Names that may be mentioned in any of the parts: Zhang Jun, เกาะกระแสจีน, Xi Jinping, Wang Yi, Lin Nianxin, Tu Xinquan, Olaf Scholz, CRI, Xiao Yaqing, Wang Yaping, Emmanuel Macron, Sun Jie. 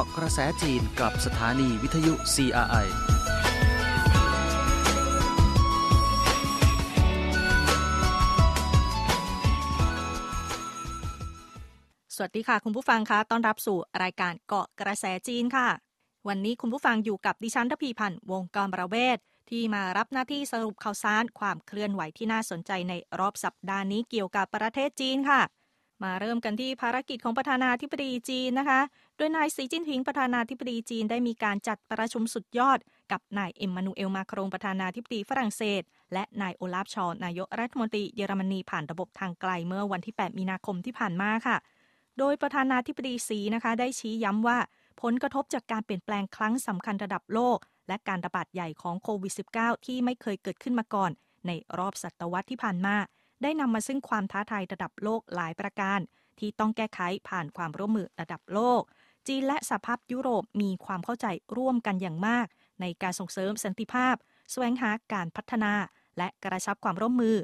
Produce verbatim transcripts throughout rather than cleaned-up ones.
าะกระแสจีนกับสถานีวิทยุ ซี อาร์ ไอสวัสดีค่ะคุณผู้ฟังคะต้อนรับสู่รายการเกาะกระแสจีนค่ะวันนี้คุณผู้ฟังอยู่กับดิฉันทพีพันธ์วงกรประเวศที่มารับหน้าที่สรุปข่าวสารความเคลื่อนไหวที่น่าสนใจในรอบสัปดาห์นี้เกี่ยวกับประเทศจีนค่ะมาเริ่มกันที่ภารกิจของประธานาธิบดีจีนนะคะโดยนายสีจิ้นผิงประธานาธิบดีจีนได้มีการจัดประชุมสุดยอดกับนายเอ็มมานูเอลมาครงประธานาธิบดีฝรั่งเศสและนายโอลาฟชอลนายกรัฐมนตรีเยอรมนีผ่านระบบทางไกลเมื่อวันที่แปดมีนาคมที่ผ่านมาค่ะโดยประธานาธิบดีสีนะคะได้ชี้ย้ำว่าผลกระทบจากการเปลี่ยนแปลงครั้งสำคัญระดับโลกและการระบาดใหญ่ของโควิด สิบเก้า ที่ไม่เคยเกิดขึ้นมาก่อนในรอบศตวรรษที่ผ่านมาได้นำมาซึ่งความท้าทายระดับโลกหลายประการที่ต้องแก้ไขผ่านความร่วมมือระดับโลกจีนและสหภาพยุโรปมีความเข้าใจร่วมกันอย่างมากในการส่งเสริมสันติภาพแสวงหาการพัฒนาและกระชับความร่วมมือ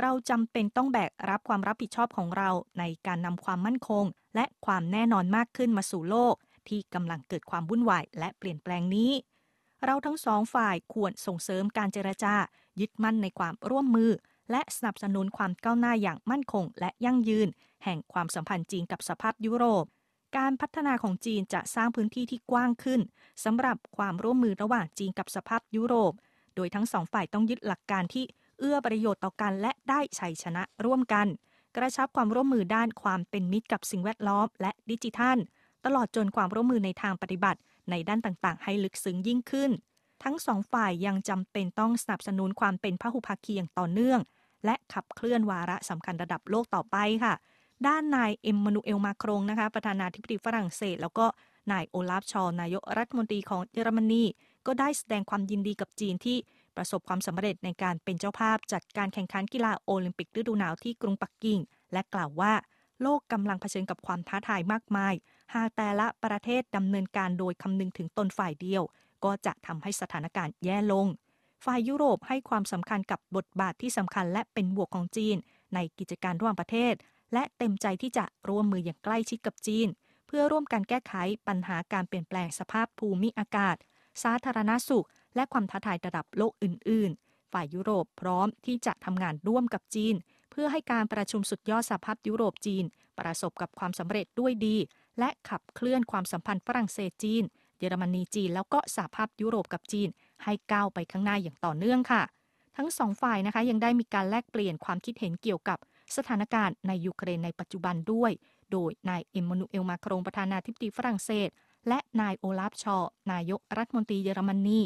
เราจำเป็นต้องแบกรับความรับผิดชอบของเราในการนำความมั่นคงและความแน่นอนมากขึ้นมาสู่โลกที่กำลังเกิดความวุ่นวายและเปลี่ยนแปลงนี้เราทั้งสองฝ่ายควรส่งเสริมการเจรจายึดมั่นในความร่วมมือและสนับสนุนความก้าวหน้าอย่างมั่นคงและยั่งยืนแห่งความสัมพันธ์จีนกับสหภาพยุโรปการพัฒนาของจีนจะสร้างพื้นที่ที่กว้างขึ้นสำหรับความร่วมมือระหว่างจีนกับสหภาพยุโรปโดยทั้งสองฝ่ายต้องยึดหลักการที่เอื้อประโยชน์ต่อกันและได้ชัยชนะร่วมกันกระชับความร่วมมือด้านความเป็นมิตรกับสิ่งแวดล้อมและดิจิทัลตลอดจนความร่วมมือในทางปฏิบัติในด้านต่างๆให้ลึกซึ้งยิ่งขึ้นทั้งสองฝ่ายยังจำเป็นต้องสนับสนุนความเป็นพหุภาคีอย่างต่อเนื่องและขับเคลื่อนวาระสำคัญระดับโลกต่อไปค่ะด้านนายเอ็มมานูเอลมาครงนะคะประธานาธิบดีฝรั่งเศสแล้วก็นายโอลาฟชอลนายกรัฐมนตรีของเยอรมนีก็ได้แสดงความยินดีกับจีนที่ประสบความสำเร็จในการเป็นเจ้าภาพจัดการแข่งขันกีฬาโอลิมปิกฤดูหนาวที่กรุงปักกิ่งและกล่าวว่าโลกกำลังเผชิญกับความท้าทายมากมายหากแต่ละประเทศดำเนินการโดยคำนึงถึงตนฝ่ายเดียวก็จะทำให้สถานการณ์แย่ลงฝ่ายยุโรปให้ความสำคัญกับบทบาทที่สำคัญและเป็นบวกของจีนในกิจการระหว่างประเทศและเต็มใจที่จะร่วมมืออย่างใกล้ชิดกับจีนเพื่อร่วมกันแก้ไขปัญหาการเปลี่ยนแปลงสภาพภูมิอากาศสาธารณสุขและความท้าทายระดับโลกอื่นๆฝ่ายยุโรปพร้อมที่จะทำงานร่วมกับจีนเพื่อให้การประชุมสุดยอดสหภาพยุโรปจีนประสบกับความสำเร็จด้วยดีและขับเคลื่อนความสัมพันธ์ฝรั่งเศสจีนเยอรมนีจีนแล้วก็สหภาพยุโรปกับจีนให้ก้าวไปข้างหน้าอย่างต่อเนื่องค่ะทั้งสองฝ่ายนะคะยังได้มีการแลกเปลี่ยนความคิดเห็นเกี่ยวกับสถานการณ์ในยูเครนในปัจจุบันด้วยโดยนายเอ็มมานูเอลมาครงประธานาธิบดีฝรั่งเศสและนายโอลาฟชอลนายกรัฐมนตรีเยอรมนี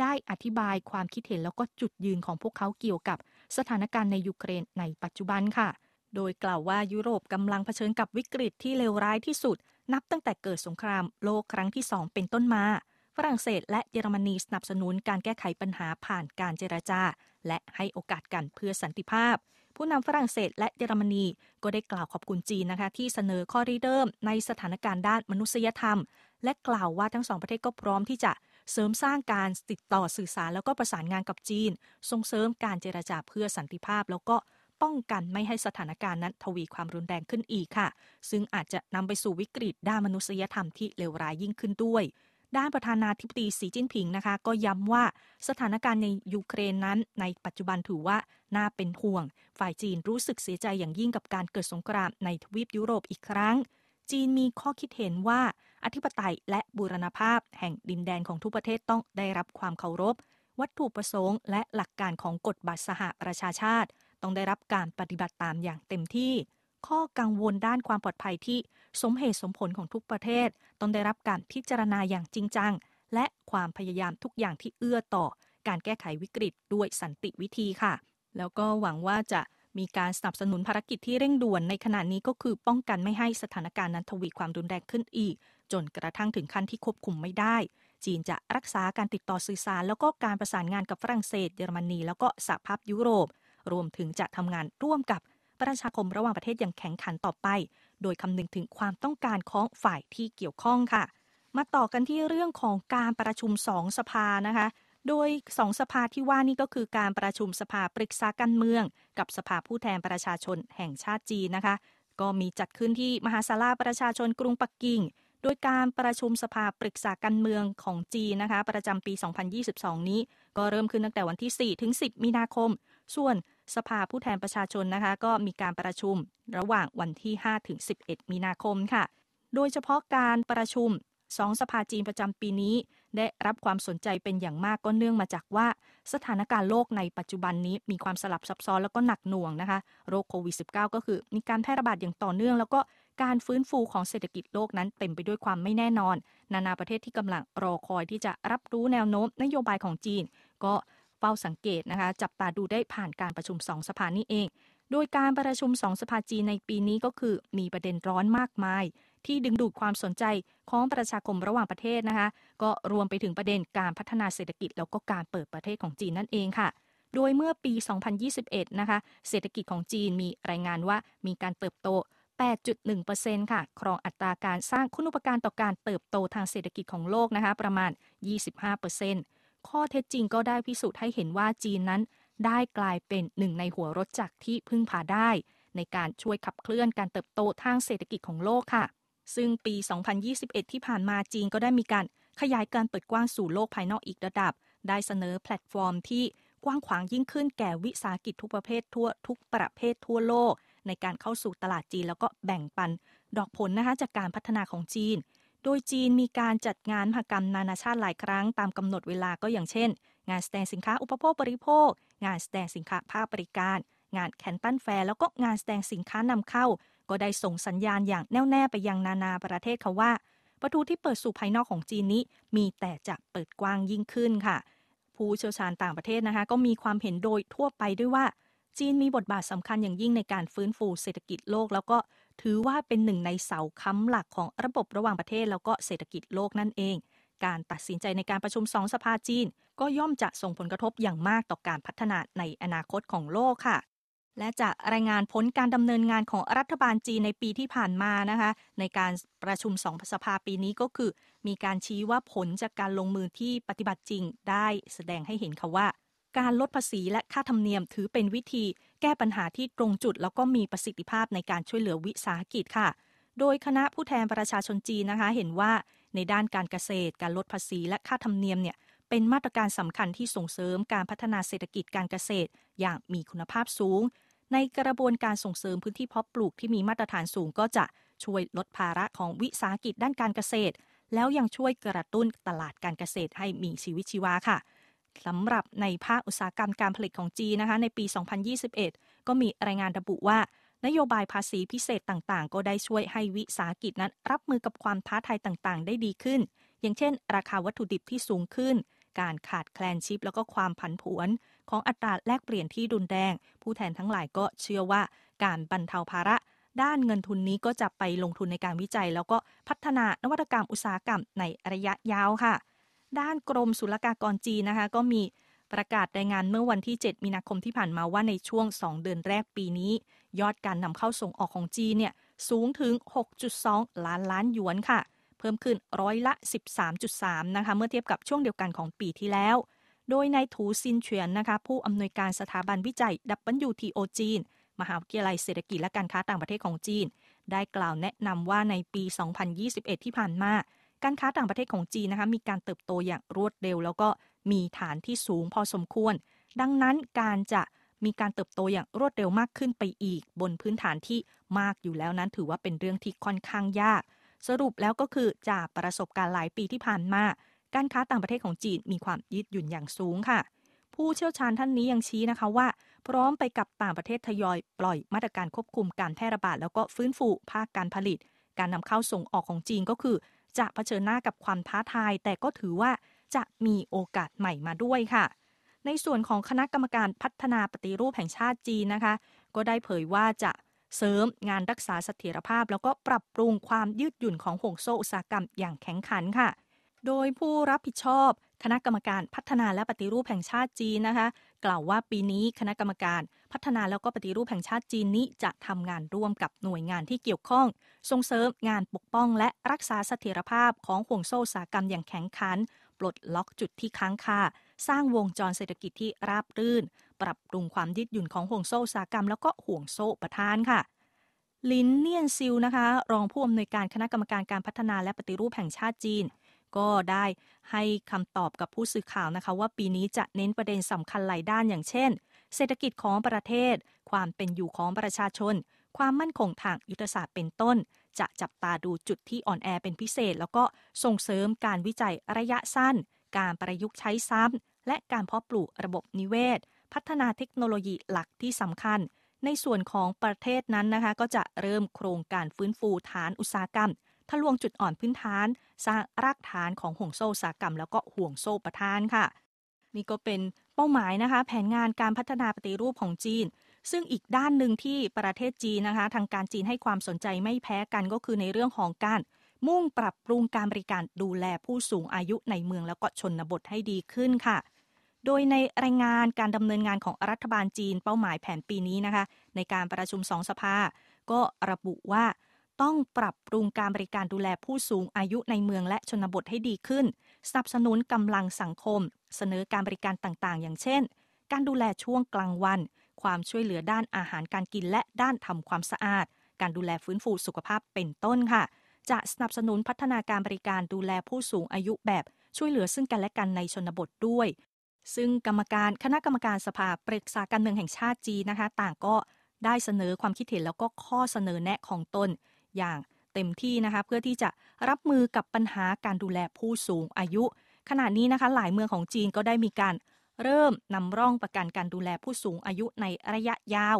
ได้อธิบายความคิดเห็นแล้วก็จุดยืนของพวกเขาเกี่ยวกับสถานการณ์ในยูเครนในปัจจุบันค่ะโดยกล่าวว่ายุโรปกำลังเผชิญกับวิกฤตที่เลวร้ายที่สุดนับตั้งแต่เกิดสงครามโลกครั้งที่สองเป็นต้นมาฝรั่งเศสและเยอรมนีสนับสนุนการแก้ไขปัญหาผ่านการเจรจาและให้โอกาสกันเพื่อสันติภาพผู้นำฝรั่งเศสและเยอรมนีก็ได้กล่าวขอบคุณจีนนะคะที่เสนอข้อริเริ่มในสถานการณ์ด้านมนุษยธรรมและกล่าวว่าทั้งสองประเทศก็พร้อมที่จะเสริมสร้างการติดต่อสื่อสารแล้วก็ประสานงานกับจีนส่งเสริมการเจรจาเพื่อสันติภาพแล้วก็ป้องกันไม่ให้สถานการณ์นั้นทวีความรุนแรงขึ้นอีกค่ะซึ่งอาจจะนำไปสู่วิกฤตด้านมนุษยธรรมที่เลวร้ายยิ่งขึ้นด้วยด้านประธานาธิบดีสีจิ้นผิงนะคะก็ย้ำว่าสถานการณ์ในยูเครนนั้นในปัจจุบันถือว่าน่าเป็นห่วงฝ่ายจีนรู้สึกเสียใจอย่างยิ่งกับการเกิดสงครามในทวีปยุโรปอีกครั้งจีนมีข้อคิดเห็นว่าอธิปไตยและบูรณภาพแห่งดินแดนของทุกประเทศต้องได้รับความเคารพวัตถุประสงค์และหลักการของกฎบัตรสหประชาชาติต้องได้รับการปฏิบัติตามอย่างเต็มที่ข้อกังวลด้านความปลอดภัยที่สมเหตุสมผลของทุกประเทศต้องได้รับการพิจารณาอย่างจริงจังและความพยายามทุกอย่างที่เอื้อต่อการแก้ไขวิกฤตด้วยสันติวิธีค่ะแล้วก็หวังว่าจะมีการสนับสนุนภารกิจที่เร่งด่วนในขณะนี้ก็คือป้องกันไม่ให้สถานการณ์นั้นทวีความรุนแรงขึ้นอีกจนกระทั่งถึงขั้นที่ควบคุมไม่ได้จีนจะรักษาการติดต่อสื่อสารแล้วก็การประสานงานกับฝรั่งเศสเยอรมนีแล้วก็สหภาพยุโรปรวมถึงจะทำงานร่วมกับประชาคมระหว่างประเทศอย่างแข็งขันต่อไปโดยคำนึงถึงความต้องการของฝ่ายที่เกี่ยวข้องค่ะมาต่อกันที่เรื่องของการประชุมสองสภานะคะโดยสองสภาที่ว่านี่ก็คือการประชุมสภาปรึกษาการเมืองกับสภาผู้แทนประชาชนแห่งชาติจีนนะคะก็มีจัดขึ้นที่มหาศาลาประชาชนกรุงปักกิ่ง โดยการประชุมสภาปรึกษาการเมืองของจีนนะคะประจำปีสองพันยี่สิบสองนี้ก็เริ่มขึ้นตั้งแต่วันที่สี่ถึงสิบมีนาคมส่วนสภาผู้แทนประชาชนนะคะก็มีการประชุมระหว่างวันที่ห้าถึงสิบเอ็ดมีนาคมค่ะโดยเฉพาะการประชุมสองสภาจีนประจำปีนี้ได้รับความสนใจเป็นอย่างมากก็เนื่องมาจากว่าสถานการณ์โลกในปัจจุบันนี้มีความสลับซับซ้อนแล้วก็หนักหน่วงนะคะโรคโควิด สิบเก้า ก็คือมีการแพร่ระบาดอย่างต่อเนื่องแล้วก็การฟื้นฟูของเศรษฐกิจโลกนั้นเต็มไปด้วยความไม่แน่นอนนานาประเทศที่กำลังรอคอยที่จะรับรู้แนวโน้มนโยบายของจีนก็เฝ้าสังเกตนะคะจับตาดูได้ผ่านการประชุมสองสภานี้เองโดยการประชุมสองสภาจีนในปีนี้ก็คือมีประเด็นร้อนมากมายที่ดึงดูดความสนใจของประชาคมระหว่างประเทศนะคะก็รวมไปถึงประเด็นการพัฒนาเศรษฐกิจแล้วก็การเปิดประเทศของจีนนั่นเองค่ะโดยเมื่อปีสองพันยี่สิบเอ็ดนะคะเศรษฐกิจของจีนมีรายงานว่ามีการเติบโต แปดจุดหนึ่งเปอร์เซ็นต์ ค่ะครองอัตราการสร้างคุณูปการต่อการเติบโตทางเศรษฐกิจของโลกนะคะประมาณ ยี่สิบห้าเปอร์เซ็นต์ ข้อเท็จจริงก็ได้พิสูจน์ให้เห็นว่าจีนนั้นได้กลายเป็นหนึ่งในหัวรถจักรที่พึ่งพาได้ในการช่วยขับเคลื่อนการเติบโตทางเศรษฐกิจของโลกค่ะซึ่งปีสองพันยี่สิบเอ็ดที่ผ่านมาจีนก็ได้มีการขยายการเปิดกว้างสู่โลกภายนอกอีกระดับได้เสนอแพลตฟอร์มที่กว้างขวางยิ่งขึ้นแก่วิสาหกิจทุกประเภททั่วทุกประเภททั่วโลกในการเข้าสู่ตลาดจีนแล้วก็แบ่งปันดอกผลนะคะจากการพัฒนาของจีนโดยจีนมีการจัดงานมหกรรมนานาชาติหลายครั้งตามกำหนดเวลาก็อย่างเช่นงานแสดงสินค้าอุปโภคบริโภคงานแสดงสินค้าภาคบริการงานแคนตันแฟร์แล้วก็งานแสดงสินค้านำเข้าก็ได้ส่งสัญญาณอย่างแน่วแน่ไปยังนานาประเทศค่ะว่าประตูที่เปิดสู่ภายนอกของจีนนี้มีแต่จะเปิดกว้างยิ่งขึ้นค่ะผู้เชี่ยวชาญต่างประเทศนะคะก็มีความเห็นโดยทั่วไปด้วยว่าจีนมีบทบาทสำคัญอย่างยิ่งในการฟื้นฟูเศรษฐกิจโลกแล้วก็ถือว่าเป็นหนึ่งในเสาค้ำหลักของระบบระหว่างประเทศแล้วก็เศรษฐกิจโลกนั่นเองการตัดสินใจในการประชุมสองสภาจีนก็ย่อมจะส่งผลกระทบอย่างมากต่อการพัฒนาในอนาคตของโลกค่ะและจะรายงานผลการดำเนินงานของรัฐบาลจีนในปีที่ผ่านมานะคะในการประชุมสองสภาปีนี้ก็คือมีการชี้ว่าผลจากการลงมือที่ปฏิบัติจริงได้แสดงให้เห็นค่ะว่าการลดภาษีและค่าธรรมเนียมถือเป็นวิธีแก้ปัญหาที่ตรงจุดแล้วก็มีประสิทธิภาพในการช่วยเหลือวิสาหกิจค่ะโดยคณะผู้แทนประชาชนจีนนะคะเห็นว่าในด้านการเกษตรการลดภาษีและค่าธรรมเนียมเนี่ยเป็นมาตรการสำคัญที่ส่งเสริมการพัฒนาเศรษฐกิจการเกษตรอย่างมีคุณภาพสูงในกระบวนการส่งเสริมพื้นที่เพาะปลูกที่มีมาตรฐานสูงก็จะช่วยลดภาระของวิสาหกิจด้านการเกษตรแล้วยังช่วยกระตุ้นตลาดการเกษตรให้มีชีวิตชีวาค่ะสำหรับในภาคอุตสาหกรรมการผลิตของจีนนะคะในปีสองพันยี่สิบเอ็ดก็มีรายงานระบุว่านโยบายภาษีพิเศษต่างๆก็ได้ช่วยให้วิสาหกิจนั้นรับมือกับความท้าทายต่างๆได้ดีขึ้นอย่างเช่นราคาวัตถุดิบที่สูงขึ้นการขาดแคลนชิปแล้วก็ความผันผวนของอัตราแลกเปลี่ยนที่รุนแรงผู้แทนทั้งหลายก็เชื่อว่าการบรรเทาภาระด้านเงินทุนนี้ก็จะไปลงทุนในการวิจัยแล้วก็พัฒนานวัตกรรมอุตสาหกรรมในระยะยาวค่ะด้านกรมศุลกากรจีนนะคะก็มีประกาศรายงานเมื่อวันที่เจ็ดมีนาคมที่ผ่านมาว่าในช่วงสองเดือนแรกปีนี้ยอดการนำเข้าส่งออกของจีนเนี่ยสูงถึง หกจุดสอง ล้านล้านหยวนค่ะเพิ่มขึ้นร้อยละ สิบสามจุดสาม นะคะเมื่อเทียบกับช่วงเดียวกันของปีที่แล้วโดยนายถูซินเฉียนนะคะผู้อำนวยการสถาบันวิจัย ดับเบิลยู ที โอ จีนมหาวิทยาลัยเศรษฐกิจและการค้าต่างประเทศของจีนได้กล่าวแนะนำว่าในปีสองพันยี่สิบเอ็ดที่ผ่านมาการค้าต่างประเทศของจีนนะคะมีการเติบโตอย่างรวดเร็วแล้วก็มีฐานที่สูงพอสมควรดังนั้นการจะมีการเติบโตอย่างรวดเร็วมากขึ้นไปอีกบนพื้นฐานที่มากอยู่แล้วนั้นถือว่าเป็นเรื่องที่ค่อนข้างยากสรุปแล้วก็คือจากประสบการณ์หลายปีที่ผ่านมาการค้าต่างประเทศของจีนมีความยืดหยุ่นอย่างสูงค่ะผู้เชี่ยวชาญท่านนี้ยังชี้นะคะว่าพร้อมไปกับต่างประเทศทยอยปล่อยมาตรการควบคุมการแพร่ระบาดแล้วก็ฟื้นฟูภาคการผลิตการนำเข้าส่งออกของจีนก็คือจะเผชิญหน้ากับความท้าทายแต่ก็ถือว่าจะมีโอกาสใหม่มาด้วยค่ะในส่วนของคณะกรรมการพัฒนาปฏิรูปแห่งชาติจีนนะคะก็ได้เผยว่าจะเสริมงานรักษาเสถียรภาพแล้วก็ปรับปรุงความยืดหยุ่นของห่วงโซ่อุตสาหกรรมอย่างแข็งขันค่ะโดยผู้รับผิดชอบคณะกรรมการพัฒนาและปฏิรูปแห่งชาติจีนนะคะกล่าวว่าปีนี้คณะกรรมการพัฒนาแล้วก็ปฏิรูปแห่งชาติจีนนี้จะทำงานร่วมกับหน่วยงานที่เกี่ยวข้องส่งเสริมงานปกป้องและรักษาเสถียรภาพของห่วงโซ่อุตสาหกรรมอย่างแข็งขันปลดล็อกจุดที่ค้างคาสร้างวงจรเศรษฐกิจที่ราบรื่นปรับปรุงความยืดหยุ่นของห่วงโซ่อุตสาหกรรมแล้วก็ห่วงโซ่ประทานค่ะ ลินเนียนซิลนะคะรองผู้อำนวยการคณะกรรมการการพัฒนาและปฏิรูปแห่งชาติจีนก็ได้ให้คำตอบกับผู้สื่อข่าวนะคะว่าปีนี้จะเน้นประเด็นสำคัญหลายด้านอย่างเช่นเศรษฐกิจของประเทศความเป็นอยู่ของประชาชนความมั่นคงทางยุทธศาสตร์เป็นต้นจะจับตาดูจุดที่อ่อนแอเป็นพิเศษแล้วก็ส่งเสริมการวิจัยระยะสั้นการประยุกต์ใช้ซ้ำและการเพาะปลูกระบบนิเวศพัฒนาเทคโนโลยีหลักที่สำคัญในส่วนของประเทศนั้นนะคะก็จะเริ่มโครงการฟื้นฟูฐานอุตสาหกรรมทะลวงจุดอ่อนพื้นฐานสร้างรากฐานของห่วงโซ่อุตสาหกรรมแล้วก็ห่วงโซ่ประทานค่ะนี่ก็เป็นเป้าหมายนะคะแผนงานการพัฒนาปฏิรูปของจีนซึ่งอีกด้านหนึ่งที่ประเทศจีนนะคะทางการจีนให้ความสนใจไม่แพ้กันก็คือในเรื่องของการมุ่งปรับปรุงการบริการดูแลผู้สูงอายุในเมืองแล้วก็ชนบทให้ดีขึ้นค่ะโดยในรายงานการดำเนินงานของรัฐบาลจีนเป้าหมายแผนปีนี้นะคะในการประชุมสองสภาก็ระบุว่าต้องปรับปรุงการบริการดูแลผู้สูงอายุในเมืองและชนบทให้ดีขึ้นสนับสนุนกำลังสังคมเสนอการบริการต่างๆอย่างเช่นการดูแลช่วงกลางวันความช่วยเหลือด้านอาหารการกินและด้านทำความสะอาดการดูแลฟื้นฟูสุขภาพเป็นต้นค่ะจะสนับสนุนพัฒนาการบริการดูแลผู้สูงอายุแบบช่วยเหลือซึ่งกันและกันในชนบทด้วยซึ่งกรรมการคณะกรรมการสภาปรึกษาการเมืองแห่งชาติจีนนะคะต่างก็ได้เสนอความคิดเห็นแล้วก็ข้อเสนอแนะของตนอย่างเต็มที่นะคะเพื่อที่จะรับมือกับปัญหาการดูแลผู้สูงอายุขณะนี้นะคะหลายเมืองของจีนก็ได้มีการเริ่มนำร่องประกันการดูแลผู้สูงอายุในระยะยาว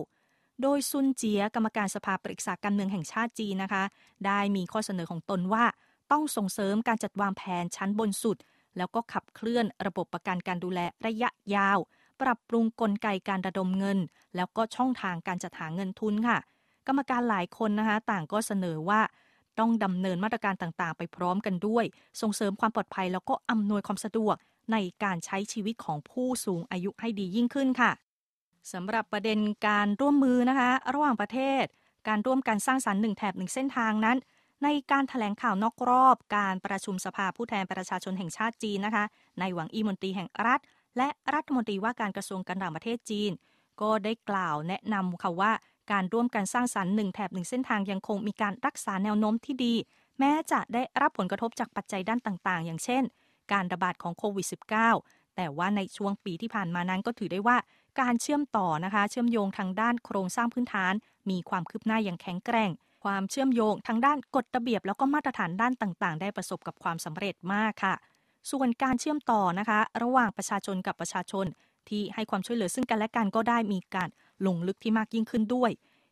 โดยซุนเจียกรรมการสภาปรึกษาการเมืองแห่งชาติจีนนะคะได้มีข้อเสนอของตนว่าต้องส่งเสริมการจัดวางแผนชั้นบนสุดแล้วก็ขับเคลื่อนระบบประกันการดูแลระยะยาวปรับปรุงกลไกการระดมเงินแล้วก็ช่องทางการจัดหาเงินทุนค่ะกรรมการหลายคนนะคะต่างก็เสนอว่าต้องดำเนินมาตรการต่างๆไปพร้อมกันด้วยส่งเสริมความปลอดภัยแล้วก็อำนวยความสะดวกในการใช้ชีวิตของผู้สูงอายุให้ดียิ่งขึ้นค่ะสำหรับประเด็นการร่วมมือนะคะระหว่างประเทศการร่วมกันสร้างสรรค์หนึ่งแถบหนึ่งเส้นทางนั้นในการแถลงข่าวนอกรอบการประชุมสภาผู้แทนประชาชนแห่งชาติจีนนะคะนายหวังอี้มนตรีแห่งรัฐและรัฐมนตรีว่าการกระทรวงการต่างประเทศจีนก็ได้กล่าวแนะนำค่ะว่าการร่วมกันสร้างสรรค์หนึ่งแถบหนึ่งเส้นทางยังคงมีการรักษาแนวโน้มที่ดีแม้จะได้รับผลกระทบจากปัจจัยด้านต่างๆอย่างเช่นการระบาดของโควิด สิบเก้า แต่ว่าในช่วงปีที่ผ่านมานั้นก็ถือได้ว่าการเชื่อมต่อนะคะเชื่อมโยงทางด้านโครงสร้างพื้นฐานมีความคืบหน้าอย่างแข็งแกร่งความเชื่อมโยงทางด้านกฎระเบียบแล้วก็มาตรฐานด้านต่างๆได้ประสบกับความสำเร็จมากค่ะส่วนการเชื่อมต่อนะคะระหว่างประชาชนกับประชาชนที่ให้ความช่วยเหลือซึ่งกันและกันก็ได้มีการลงลึกที่มากยิ่งขึ้นด้วย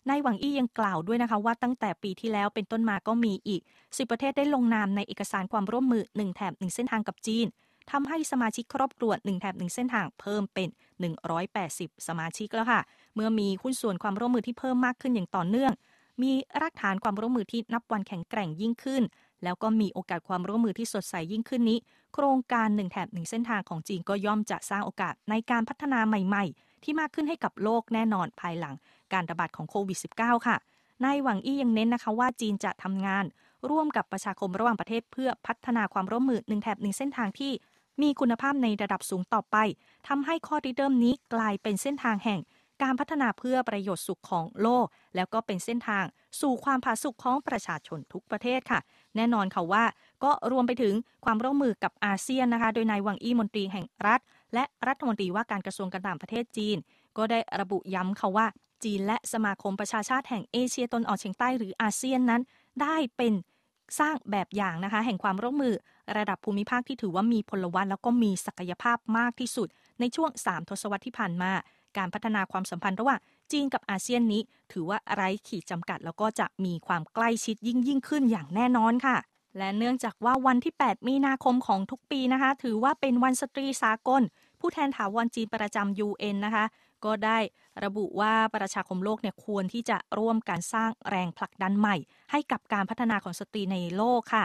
นายหวังอี้ยังกล่าวด้วยนะคะว่าตั้งแต่ปีที่แล้วเป็นต้นมาก็มีอีกสิบประเทศได้ลงนามในเอกสารความร่วมมือหนึ่งแถบหนึ่งเส้นทางกับจีนทำให้สมาชิกครอบครัวหนึ่งแถบหนึ่งเส้นทางเพิ่มเป็นหนึ่งร้อยแปดสิบสมาชิกแล้วค่ะเมื่อมีหุ้นส่วนความร่วมมือที่เพิ่มมากขึ้นอย่างต่อเนื่องมีรากฐานความร่วมมือที่นับวันแข็งแกร่งยิ่งขึ้นแล้วก็มีโอกาสความร่วมมือที่สดใสยิ่งขึ้นนี้โครงการหนึ่งแถบหนึ่งเส้นทางของจีนก็ย่อมจะสร้างโอกาสในการพัฒนาใหม่ๆที่มากขึ้นให้กับโลกแน่นอนภายหลังการระบาดของโควิด สิบเก้า ค่ะนายหวังอี้ยังเน้นนะคะว่าจีนจะทำงานร่วมกับประชาคมระหว่างประเทศเพื่อพัฒนาความร่วมมือหนึ่งแถบหนึ่งเส้นทางที่มีคุณภาพในระดับสูงต่อไปทำให้ข้อริเริ่มนี้กลายเป็นเส้นทางแห่งการพัฒนาเพื่อประโยชน์สุขของโลกแล้วก็เป็นเส้นทางสู่ความผาสุกของประชาชนทุกประเทศค่ะแน่นอนค่ะว่าก็รวมไปถึงความร่วมมือกับอาเซียนนะคะโดยนายหวังอี้มนตรีแห่งรัฐและรัฐมนตรีว่าการกระทรวงการต่างประเทศจีนก็ได้ระบุย้ำค่ะว่าจีนและสมาคมประชาชาติแห่งเอเชียตะวันออกเฉียงใต้หรืออาเซียนนั้นได้เป็นสร้างแบบอย่างนะคะแห่งความร่วมมือระดับภูมิภาคที่ถือว่ามีพลวัตแล้วก็มีศักยภาพมากที่สุดในช่วงสามทศวรรษที่ผ่านมาการพัฒนาความสัมพันธ์ระหว่างจีนกับอาเซียนนี้ถือว่าไร้ขีดจำกัดแล้วก็จะมีความใกล้ชิดยิ่งยิ่งขึ้นอย่างแน่นอนค่ะและเนื่องจากว่าวันที่แปดมีนาคมของทุกปีนะคะถือว่าเป็นวันสตรีสากลผู้แทนถาวรจีนประจำ ยู เอ็น นะคะก็ได้ระบุว่าประชาคมโลกเนี่ยควรที่จะร่วมการสร้างแรงผลักดันใหม่ให้กับการพัฒนาของสตรีในโลกค่ะ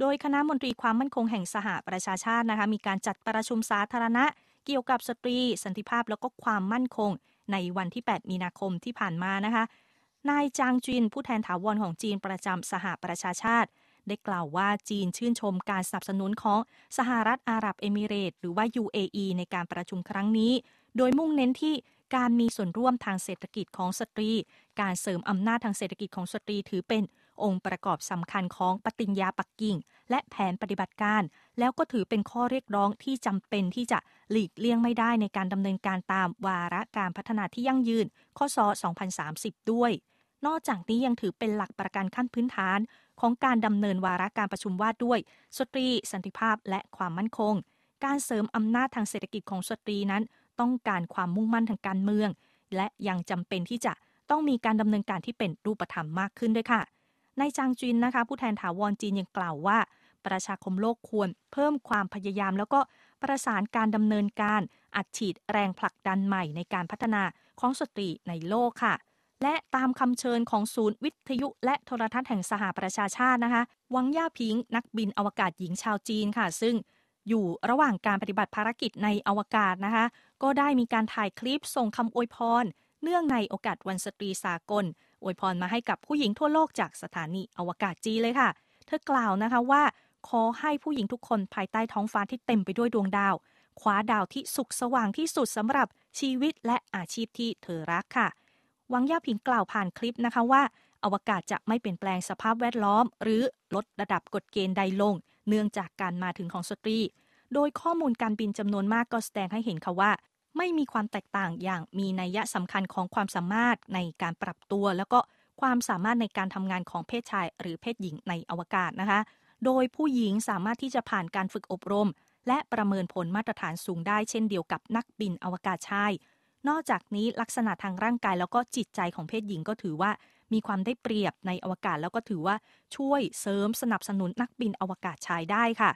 โดยคณะมนตรีความมั่นคงแห่งสหประชาชาตินะคะมีการจัดประชุมสาธารณะเกี่ยวกับสตรีสันติภาพแล้วก็ความมั่นคงในวันที่แปดมีนาคมที่ผ่านมานะคะนายจางจินผู้แทนถาวรของจีนประจำสหประชาชาติได้กล่าวว่าจีนชื่นชมการสนับสนุนของสหรัฐอาหรับเอมิเรตส์หรือว่า ยู เอ อี ในการประชุมครั้งนี้โดยมุ่งเน้นที่ การมีส่วนร่วมทางเศรษฐกิจของสตรีการเสริมอำนาจทางเศรษฐกิจของสตรีถือเป็นองค์ประกอบสำคัญของปฏิญญาปักกิ่งและแผนปฏิบัติการแล้วก็ถือเป็นข้อเรียกร้องที่จำเป็นที่จะหลีกเลี่ยงไม่ได้ในการดำเนินการตามวาระการพัฒนาที่ยั่งยืนข้อ สองพันสามสิบ ด้วยนอกจากนี้ยังถือเป็นหลักประกันขั้นพื้นฐานของการดำเนินวาระการประชุมว่าด้วยสตรีสันติภาพและความมั่นคงการเสริมอำนาจทางเศรษฐกิจของสตรีนั้นต้องการความมุ่งมั่นทางการเมืองและยังจำเป็นที่จะต้องมีการดำเนินการที่เป็นรูปธรรมมากขึ้นด้วยค่ะนายจางจินนะคะผู้แทนถาวรจีนยังกล่าวว่าประชาคมโลกควรเพิ่มความพยายามแล้วก็ประสานการดำเนินการอัดฉีดแรงผลักดันใหม่ในการพัฒนาของสตรีในโลกค่ะและตามคำเชิญของศูนย์วิทยุและโทรทัศน์แห่งสหประชาชาตินะคะวังย่าพิงนักบินอวกาศหญิงชาวจีนค่ะซึ่งอยู่ระหว่างการปฏิบัติภารกิจในอวกาศนะคะก็ได้มีการถ่ายคลิปส่งคำอวยพรเนื่องในโอกาสวันสตรีสากลอวยพรมาให้กับผู้หญิงทั่วโลกจากสถานีอวกาศจีนเลยค่ะเธอกล่าวนะคะว่าขอให้ผู้หญิงทุกคนภายใต้ท้องฟ้าที่เต็มไปด้วยดวงดาวคว้าดาวที่สุขสว่างที่สุดสำหรับชีวิตและอาชีพที่เธอรักค่ะวังย่าผิงกล่าวผ่านคลิปนะคะว่าอวกาศจะไม่เปลี่ยนแปลงสภาพแวดล้อมหรือลดระดับกฎเกณฑ์ใดลงเนื่องจากการมาถึงของสตรีโดยข้อมูลการบินจำนวนมากก็แสดงให้เห็นค่ะว่าไม่มีความแตกต่างอย่างมีนัยสำคัญของความสามารถในการปรับตัวแล้วก็ความสามารถในการทำงานของเพศชายหรือเพศหญิงในอวกาศนะคะโดยผู้หญิงสามารถที่จะผ่านการฝึกอบรมและประเมินผลมาตรฐานสูงได้เช่นเดียวกับนักบินอวกาศชายนอกจากนี้ลักษณะทางร่างกายแล้วก็จิตใจของเพศหญิงก็ถือว่ามีความได้เปรียบในอวกาศแล้วก็ถือว่าช่วยเสริมสนับสนุนนักบินอวกาศชายได้ค่ะ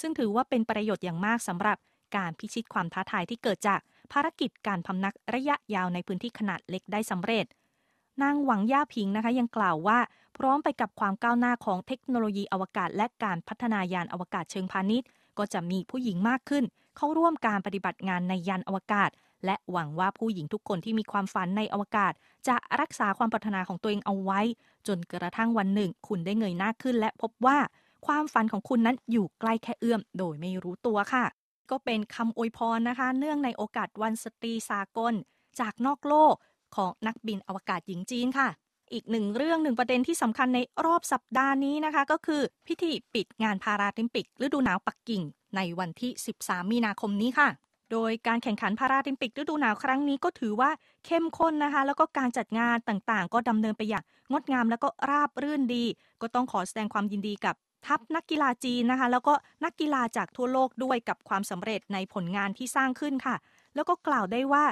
ซึ่งถือว่าเป็นประโยชน์อย่างมากสำหรับการพิชิตความท้าทายที่เกิดจากภารกิจการพำนักระยะยาวในพื้นที่ขนาดเล็กได้สำเร็จนางหวังย่าผิงนะคะยังกล่าวว่าพร้อมไปกับความก้าวหน้าของเทคโนโลยีอวกาศและการพัฒนายานอวกาศเชิงพาณิชย์ก็จะมีผู้หญิงมากขึ้นเข้าร่วมการปฏิบัติงานในยานอวกาศและหวังว่าผู้หญิงทุกคนที่มีความฝันในอวกาศจะรักษาความปรารถนาของตัวเองเอาไว้จนกระทั่งวันหนึ่งคุณได้เงยหน้าขึ้นและพบว่าความฝันของคุณนั้นอยู่ใกล้แค่เอื้อมโดยไม่รู้ตัวค่ะก็เป็นคำอวยพรนะคะเนื่องในโอกาสวันสตรีสากลจากนอกโลกของนักบินอวกาศหญิงจีนค่ะอีกหนึ่งเรื่องหนึ่งประเด็นที่สำคัญในรอบสัปดาห์นี้นะคะก็คือพิธีปิดงานพาราลิมปิกฤดูหนาวปักกิ่งในวันที่สิบสามมีนาคมนี้ค่ะโดยการแข่งขันพาราลิมปิกฤดูหนาวครั้งนี้ก็ถือว่าเข้มข้นนะคะแล้วก็การจัดงานต่างๆก็ดำเนินไปอย่างงดงามแล้วก็ราบรื่นดีก็ต้องขอแสดงความยินดีกับทัพนักกีฬาจีนนะคะแล้วก็นักกีฬาจากทั่วโลกด้วยกับความสำเร็จในผลงานที่สร้างขึ้นค่ะแล้วก็กล่าวได้ว่า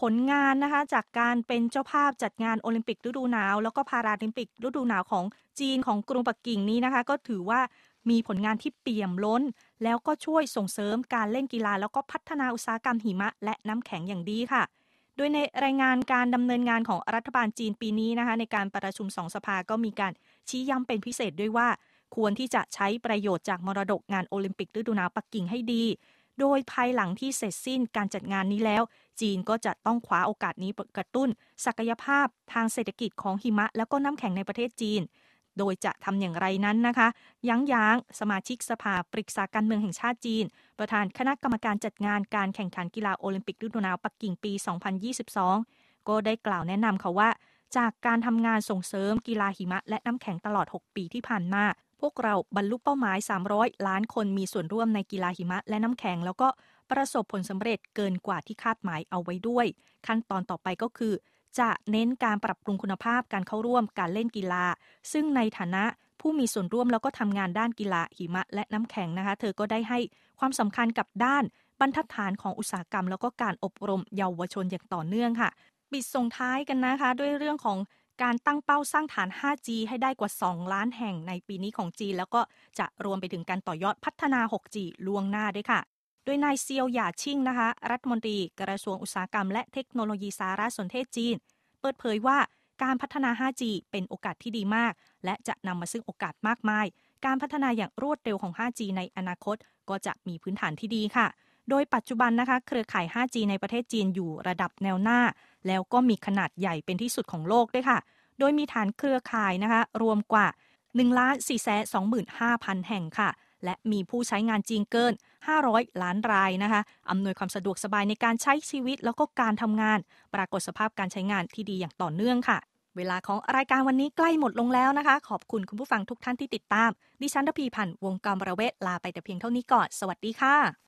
ผลงานนะคะจากการเป็นเจ้าภาพจัดงานโอลิมปิกฤดูหนาวแล้วก็พาราลิมปิกฤดูหนาวของจีนของกรุงปักกิ่งนี้นะคะก็ถือว่ามีผลงานที่เปี่ยมล้นแล้วก็ช่วยส่งเสริมการเล่นกีฬาแล้วก็พัฒนาอุตสาหกรรมหิมะและน้ำแข็งอย่างดีค่ะโดยในรายงานการดำเนินงานของรัฐบาลจีนปีนี้นะคะในการประชุมสองสภาก็มีการชี้ย้ำเป็นพิเศษด้วยว่าควรที่จะใช้ประโยชน์จากมรดกงานโอลิมปิกฤดูหนาวปักกิ่งให้ดีโดยภายหลังที่เสร็จสิ้นการจัดงานนี้แล้วจีนก็จะต้องคว้าโอกาสนี้กระตุ้นศักยภาพทางเศรษฐกิจของหิมะแล้วก็น้ำแข็งในประเทศจีนโดยจะทำอย่างไรนั้นนะคะยั้งยั้งสมาชิกสภาปรึกษาการเมืองแห่งชาติจีนประธานคณะกรรมการจัดงานการแข่งขันกีฬาโอลิมปิกฤดูหนาวปักกิ่งปีสองพันยี่สิบสองก็ได้กล่าวแนะนำค่ะว่าจากการทำงานส่งเสริมกีฬาหิมะและน้ำแข็งตลอดหกปีที่ผ่านมาพวกเราบรรลุเป้าหมายสามร้อยล้านคนมีส่วนร่วมในกีฬาหิมะและน้ำแข็งแล้วก็ประสบผลสำเร็จเกินกว่าที่คาดหมายเอาไว้ด้วยขั้นตอนต่อไปก็คือจะเน้นการปรับปรุงคุณภาพการเข้าร่วมการเล่นกีฬาซึ่งในฐานะผู้มีส่วนร่วมแล้วก็ทำงานด้านกีฬาหิมะและน้ำแข็งนะคะเธอก็ได้ให้ความสำคัญกับด้านบรรทัดฐานของอุตสาหกรรมแล้วก็การอบรมเยาวชนอย่างต่อเนื่องค่ะปิดส่งท้ายกันนะคะด้วยเรื่องของการตั้งเป้าสร้างฐาน ห้าจี ให้ได้กว่าสองล้านแห่งในปีนี้ของจีนแล้วก็จะรวมไปถึงการต่อยอดพัฒนา หกจี ล่วงหน้าด้วยค่ะโดยนายเซียวหย่าชิ่งนะคะรัฐมนตรีกระทรวงอุตสาหกรรมและเทคโนโลยีสารสนเทศจีนเปิดเผยว่าการพัฒนา ห้าจี เป็นโอกาสที่ดีมากและจะนำมาซึ่งโอกาสมากมายการพัฒนาอย่างรวดเร็วของ ห้าจี ในอนาคตก็จะมีพื้นฐานที่ดีค่ะโดยปัจจุบันนะคะเครือข่าย ห้าจี ในประเทศจีนอยู่ระดับแนวหน้าแล้วก็มีขนาดใหญ่เป็นที่สุดของโลกด้วยค่ะโดยมีฐานเครือข่ายนะคะรวมกว่า หนึ่งล้านสี่แสนสองหมื่นห้าพันแห่งค่ะ และมีผู้ใช้งานจริงเกินห้าร้อยล้านรายนะคะอำนวยความสะดวกสบายในการใช้ชีวิตแล้วก็การทำงานปรากฏสภาพการใช้งานที่ดีอย่างต่อเนื่องค่ะเวลาของรายการวันนี้ใกล้หมดลงแล้วนะคะขอบคุณคุณผู้ฟังทุกท่านที่ติดตามดิฉันระพีพันธ์วงกำระเวศลาไปแต่เพียงเท่านี้ก่อนสวัสดีค่ะ